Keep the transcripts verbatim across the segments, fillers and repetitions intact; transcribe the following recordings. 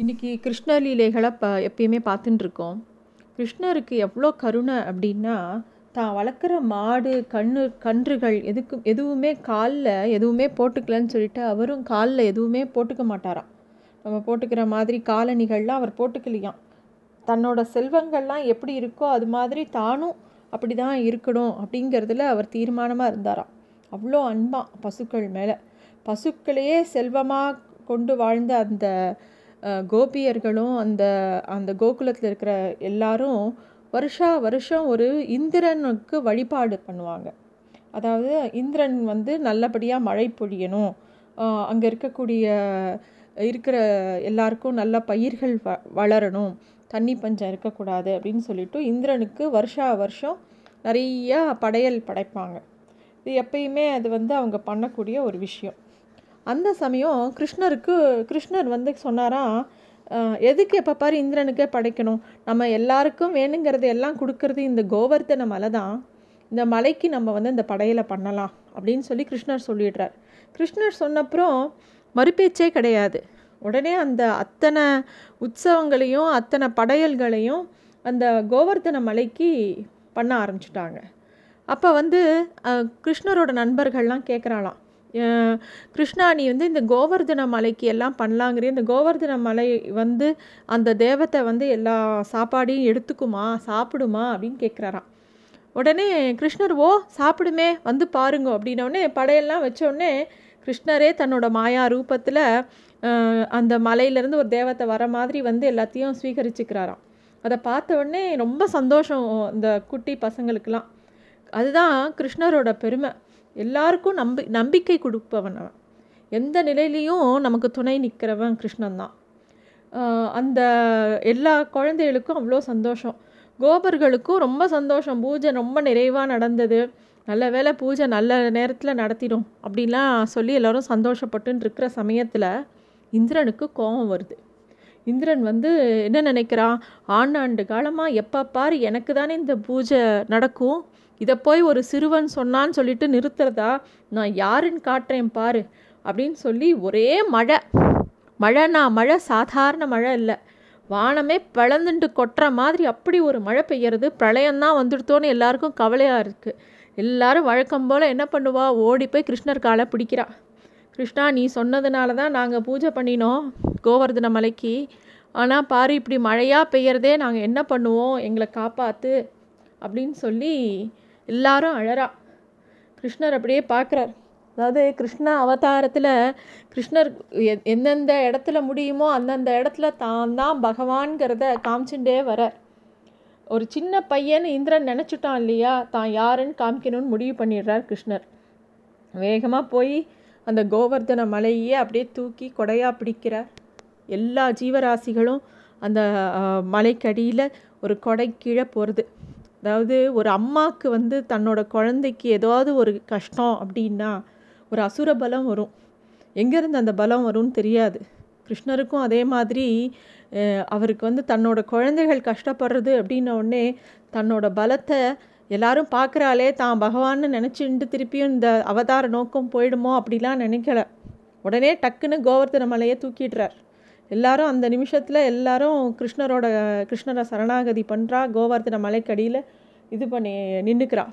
இன்றைக்கி கிருஷ்ண லீலைகளை ப எப்பயுமே பார்த்துட்டுருக்கோம். கிருஷ்ணருக்கு எவ்வளோ கருணை அப்படின்னா, தான் வளர்க்குற மாடு கண்ணு கன்றுகள் எதுக்கு எதுவுமே காலில் எதுவுமே போட்டுக்கலன்னு சொல்லிட்டு அவரும் காலில் எதுவுமே போட்டுக்க மாட்டாராம். நம்ம போட்டுக்கிற மாதிரி காலணிகள்லாம் அவர் போட்டுக்கலையாம். தன்னோட செல்வங்கள்லாம் எப்படி இருக்கோ அது மாதிரி தானும் அப்படி தான் இருக்கணும் அப்படிங்கிறதுல அவர் தீர்மானமாக இருந்தாராம். அவ்வளோ அன்பா பசுக்கள் மேலே. பசுக்களையே செல்வமாக கொண்டு வாழ்ந்த அந்த கோபியர்களும் அந்த அந்த கோகுலத்தில் இருக்கிற எல்லாரும் வருஷா வருஷம் ஒரு இந்திரனுக்கு வழிபாடு பண்ணுவாங்க. அதாவது இந்திரன் வந்து நல்லபடியாக மழை பொழியணும், அங்கே இருக்கக்கூடிய இருக்கிற எல்லாருக்கும் நல்ல பயிர்கள் வ வளரணும், தண்ணி பஞ்சம் இருக்கக்கூடாது அப்படின்னு சொல்லிட்டு இந்திரனுக்கு வருஷா வருஷம் நிறையா படையல் படைப்பாங்க. இது எப்பயுமே அது வந்து அவங்க பண்ணக்கூடிய ஒரு விஷயம். அந்த சமயம் கிருஷ்ணருக்கு கிருஷ்ணர் வந்து சொன்னாராம், எதுக்கு எப்போ பாரு இந்திரனுக்கே படைக்கணும், நம்ம எல்லாருக்கும் வேணுங்கிறது எல்லாம் கொடுக்கறது இந்த கோவர்த்தன மலை தான், இந்த மலைக்கு நம்ம வந்து இந்த படையலை பண்ணலாம் அப்படின்னு சொல்லி கிருஷ்ணர் சொல்லிடுறார். கிருஷ்ணர் சொன்னப்புறம் மறுபேச்சே கிடையாது. உடனே அந்த அத்தனை உற்சவங்களையும் அத்தனை படையல்களையும் அந்த கோவர்த்தன மலைக்கு பண்ண ஆரம்பிச்சிட்டாங்க. அப்போ வந்து கிருஷ்ணரோட நண்பர்கள்லாம் கேட்குறாளாம், கிருஷ்ணா நீ வந்து இந்த கோவர்தன மலைக்கு எல்லாம் பண்ணலாங்கிற, இந்த கோவர்தன மலை வந்து அந்த தேவத்தை வந்து எல்லா சாப்பாடையும் எடுத்துக்குமா சாப்பிடுமா அப்படின்னு கேட்குறாராம். உடனே கிருஷ்ணர் ஓ சாப்பிடுமே வந்து பாருங்க அப்படின்னோடனே படையெல்லாம் வச்சோடனே கிருஷ்ணரே தன்னோட மாயா ரூபத்தில் அந்த மலையிலேருந்து ஒரு தேவத்தை வர மாதிரி வந்து எல்லாத்தையும் ஸ்வீகரிச்சுக்கிறாராம். அதை பார்த்த உடனே ரொம்ப சந்தோஷம் இந்த குட்டி பசங்களுக்கெல்லாம். அதுதான் கிருஷ்ணரோட பெருமை. எல்லாருக்கும் நம்பி நம்பிக்கை கொடுப்பவன், அவன் எந்த நிலையிலையும் நமக்கு துணை நிற்கிறவன் கிருஷ்ணன் தான். அந்த எல்லா குழந்தைகளுக்கும் அவ்வளோ சந்தோஷம், கோபர்களுக்கும் ரொம்ப சந்தோஷம். பூஜை ரொம்ப நிறைவாக நடந்தது, நல்ல வேளை பூஜை நல்ல நேரத்தில் நடத்திடும் அப்படின்லாம் சொல்லி எல்லோரும் சந்தோஷப்பட்டுன்னு இருக்கிற சமயத்தில் இந்திரனுக்கு கோபம் வருது. இந்திரன் வந்து என்ன நினைக்கிறான், ஆண்டாண்டு காலமாக எப்போ பாரு எனக்கு தானே இந்த பூஜை நடக்கும், இதை போய் ஒரு சிறுவன் சொன்னான்னு சொல்லிட்டு நிறுத்துறதா, நான் யாருன்னு காட்டுறேன் பாரு அப்படின்னு சொல்லி ஒரே மழை மழைனா மழை சாதாரண மழை இல்லை, வானமே பிளந்துண்டு கொட்டுற மாதிரி அப்படி ஒரு மழை பெய்யறது. பிரளயம்தான் வந்துடுத்தோன்னு எல்லாருக்கும் கவலையாக இருக்குது. எல்லாரும் வழக்கம் போல் என்ன பண்ணுவா, ஓடி போய் கிருஷ்ணர் காலை பிடிக்கிறா. கிருஷ்ணா நீ சொன்னதுனால தான் நாங்கள் பூஜை பண்ணினோம் கோவர்தன மலைக்கு, ஆனால் பாரு இப்படி மழையாக பெய்யறதே, நாங்கள் என்ன பண்ணுவோம், எங்களை காப்பாற்று அப்படின்னு சொல்லி எல்லாரும் அழறா. கிருஷ்ணர் அப்படியே பார்க்குறார். அதாவது கிருஷ்ணா அவதாரத்தில் கிருஷ்ணர் எந்தெந்த இடத்துல முடியுமோ அந்தந்த இடத்துல தான் தான் பகவான்கிறத காமிச்சுட்டே வரார். ஒரு சின்ன பையன் இந்திரன் நினச்சிட்டான் இல்லையா, தான் யாருன்னு காமிக்கணும்னு முடிவு பண்ணிடுறார் கிருஷ்ணர். வேகமாக போய் அந்த கோவர்தன மலையே அப்படியே தூக்கி கொடையாக பிடிக்கிறார். எல்லா ஜீவராசிகளும் அந்த மலைக்கடியில் ஒரு கொடை கீழே போகிறது. அதாவது ஒரு அம்மாவுக்கு வந்து தன்னோட குழந்தைக்கு ஏதாவது ஒரு கஷ்டம் அப்படின்னா ஒரு அசுர பலம் வரும். எங்கேருந்து அந்த பலம் வரும்னு தெரியாது. கிருஷ்ணருக்கும் அதே மாதிரி அவருக்கு வந்து தன்னோட குழந்தைகள் கஷ்டப்படுறது அப்படின்னோடனே தன்னோட பலத்தை எல்லாரும் பார்க்குறாளே தான் பகவான்னு நினச்சிண்டு திருப்பியும் இந்த அவதார நோக்கம் போயிடுமோ அப்படிலாம் நினைக்கல. உடனே டக்குன்னு கோவர்தன மலையை தூக்கிடுறார். எல்லாரும் அந்த நிமிஷத்தில் எல்லாரும் கிருஷ்ணரோட கிருஷ்ணரை சரணாகதி பண்ணுறா. கோவர்தன மலைக்கடியில் இது பண்ணி நின்றுக்கிறா.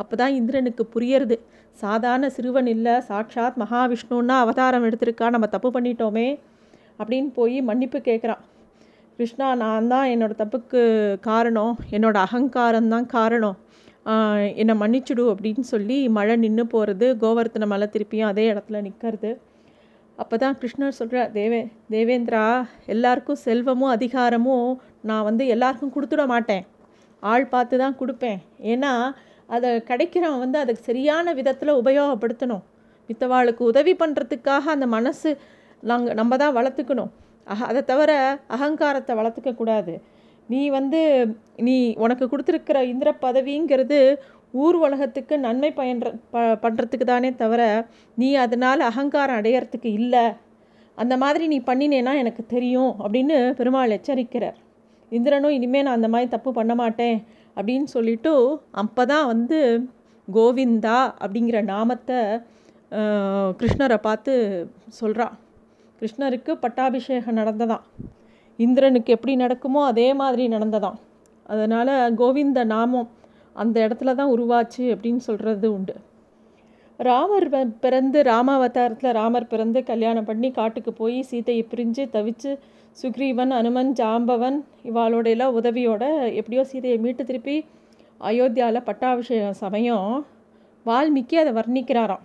அப்போ தான் இந்திரனுக்கு புரியறது, சாதாரண சிறுவன் இல்லை, சாட்சாத் மகாவிஷ்ணுன்னா அவதாரம் எடுத்திருக்கா, நம்ம தப்பு பண்ணிட்டோமே அப்படின்னு போய் மன்னிப்பு கேட்குறான். கிருஷ்ணா நான் தான் என்னோடய தப்புக்கு காரணம், என்னோடய அகங்காரம்தான் காரணம், என்னை மன்னிச்சுடு அப்படின்னு சொல்லி மழை நின்று போகிறது. கோவர்தன மலை திருப்பியும் அதே இடத்துல நிற்கிறது. அப்போ தான் கிருஷ்ணர் சொல்கிறார், தேவே தேவேந்திரா எல்லாருக்கும் செல்வமும் அதிகாரமும் நான் வந்து எல்லாருக்கும் கொடுத்துட மாட்டேன், ஆள் பார்த்து தான் கொடுப்பேன். ஏன்னா அதை கிடைக்கிறவன் வந்து அதுக்கு சரியான விதத்தில் உபயோகப்படுத்தணும். மித்தவாளுக்கு உதவி பண்ணுறதுக்காக அந்த மனசு நாங்கள் நம்ம தான் வளர்த்துக்கணும். அஹ அதை தவிர அகங்காரத்தை வளர்த்துக்கக்கூடாது. நீ வந்து நீ உனக்கு கொடுத்துருக்கிற இந்திர பதவிங்கிறது ஊர் உலகத்துக்கு நன்மை பயன்ற ப பண்ணுறதுக்கு தானே தவிர நீ அதனால் அகங்காரம் அடையிறதுக்கு இல்லை. அந்த மாதிரி நீ பண்ணினேன்னா எனக்கு தெரியும் அப்படின்னு பெருமாள் எச்சரிக்கிறார். இந்திரனும் இனிமேல் நான் அந்த மாதிரி தப்பு பண்ண மாட்டேன் அப்படின்னு சொல்லிட்டு அப்போ தான் வந்து கோவிந்தா அப்படிங்கிற நாமத்தை கிருஷ்ணரை பார்த்து சொல்கிறான். கிருஷ்ணருக்கு பட்டாபிஷேகம் நடந்ததான். இந்திரனுக்கு எப்படி நடக்குமோ அதே மாதிரி நடந்ததாம். அதனால் கோவிந்த நாமம் அந்த இடத்துல தான் உருவாச்சு அப்படின்னு சொல்கிறது உண்டு. ராமர் பிறந்து ராமாவதாரத்தில் ராமர் பிறந்து கல்யாணம் பண்ணி காட்டுக்கு போய் சீதையை பிரிஞ்சு தவிச்சு சுக்ரீவன், அனுமன், ஜாம்பவன் இவாளோடையெல்லாம் உதவியோட எப்படியோ சீதையை மீட்டு திருப்பி அயோத்தியாவில் பட்டாபிஷேக சமயம் வால்மீகி அதை வர்ணிக்கிறாராம்.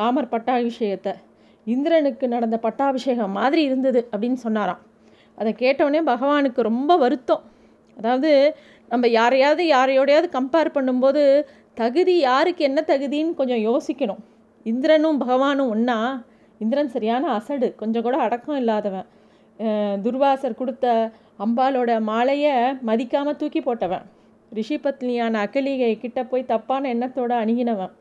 ராமர் பட்டாபிஷேகத்தை இந்திரனுக்கு நடந்த பட்டாபிஷேகம் மாதிரி இருந்தது அப்படின்னு சொன்னாராம். அதை கேட்டவுடனே பகவானுக்கு ரொம்ப வருத்தம். அதாவது நம்ம யாரையாவது யாரையோடையாவது கம்பேர் பண்ணும்போது தகுதி யாருக்கு என்ன தகுதின்னு கொஞ்சம் யோசிக்கணும். இந்திரனும் பகவானும் ஒன்றா, இந்திரன் சரியான அசடு, கொஞ்சம் கூட அடக்கம் இல்லாதவன், துர்வாசர் கொடுத்த அம்பாலோட மாலையை மதிக்காமல் தூக்கி போட்டவன், ரிஷி பத்னியான அகலிகை கிட்ட போய் தப்பான எண்ணத்தோடு அணுகினவன்,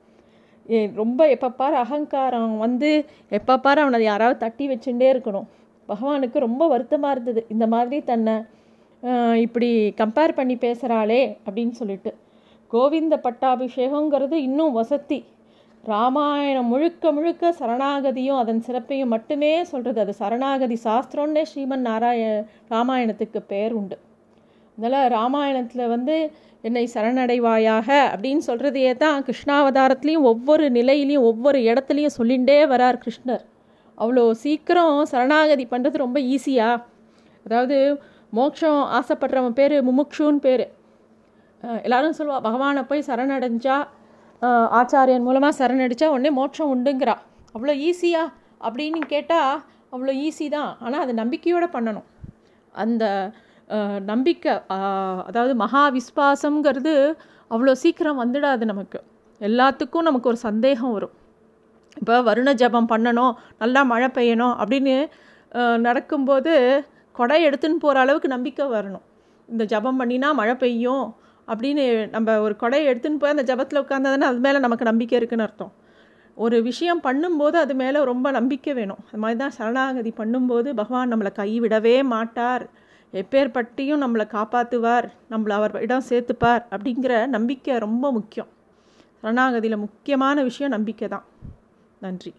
ரொம்ப எப்பப்பார் அகங்காரம் வந்து எப்பப்பார் அவனை யாராவது தட்டி வச்சுட்டே இருக்கணும். பகவானுக்கு ரொம்ப வருத்தமாக இருந்தது, இந்த மாதிரி தன்னை இப்படி கம்பேர் பண்ணி பேசுகிறாளே அப்படின்னு சொல்லிட்டு. கோவிந்த பட்டாபிஷேகங்கிறது இன்னும் வசதி. ராமாயணம் முழுக்க முழுக்க சரணாகதியும் அதன் சிறப்பையும் மட்டுமே சொல்கிறது. அது சரணாகதி சாஸ்திரம்னே ஸ்ரீமன் நாராய ராமாயணத்துக்கு பேர் உண்டு. அதனால் ராமாயணத்தில் வந்து என்னை சரணடைவாயாக அப்படின்னு சொல்கிறதையே தான் கிருஷ்ணாவதாரத்துலேயும் ஒவ்வொரு நிலையிலையும் ஒவ்வொரு இடத்துலையும் சொல்லிகிட்டே வரார் கிருஷ்ணர். அவ்வளோ சீக்கிரம் சரணாகதி பண்ணுறது ரொம்ப ஈஸியாக. அதாவது மோட்சம் ஆசைப்படுறவன் பேர் முமுக்ஷுன்னு பேர். எல்லோரும் சொல்லுவா, பகவானை போய் சரணடைஞ்சா, ஆச்சாரியன் மூலமாக சரணடைச்சா உடனே மோட்சம் உண்டுங்கிறா. அவ்வளோ ஈஸியா அப்படின்னு கேட்டால் அவ்வளோ ஈஸி தான். ஆனால் அது நம்பிக்கையோடு பண்ணணும். அந்த நம்பிக்கை, அதாவது மகா விஸ்வாசங்கிறது அவ்வளோ சீக்கிரம் வந்துடாது நமக்கு. எல்லாத்துக்கும் நமக்கு ஒரு சந்தேகம் வரும். இப்போ வருண ஜபம் பண்ணணும், நல்லா மழை பெய்யணும் அப்படின்னு நடக்கும்போது கொடை எடுத்துன்னு போகிற அளவுக்கு நம்பிக்கை வரணும். இந்த ஜபம் பண்ணினா மழை பெய்யும் அப்படின்னு நம்ம ஒரு கொடையை எடுத்துன்னு போய் அந்த ஜபத்தில் உட்கார்ந்தாதானே அது மேலே நமக்கு நம்பிக்கை இருக்குதுன்னு அர்த்தம். ஒரு விஷயம் பண்ணும்போது அது மேலே ரொம்ப நம்பிக்கை வேணும். அது மாதிரி தான் சரணாகதி பண்ணும்போது பகவான் நம்மளை கைவிடவே மாட்டார், எப்பேற்பட்டியும் நம்மளை காப்பாற்றுவார், நம்மளை அவர் இடம் சேர்த்துப்பார் அப்படிங்கிற நம்பிக்கை ரொம்ப முக்கியம். சரணாகதியில் முக்கியமான விஷயம் நம்பிக்கை தான். நன்றி.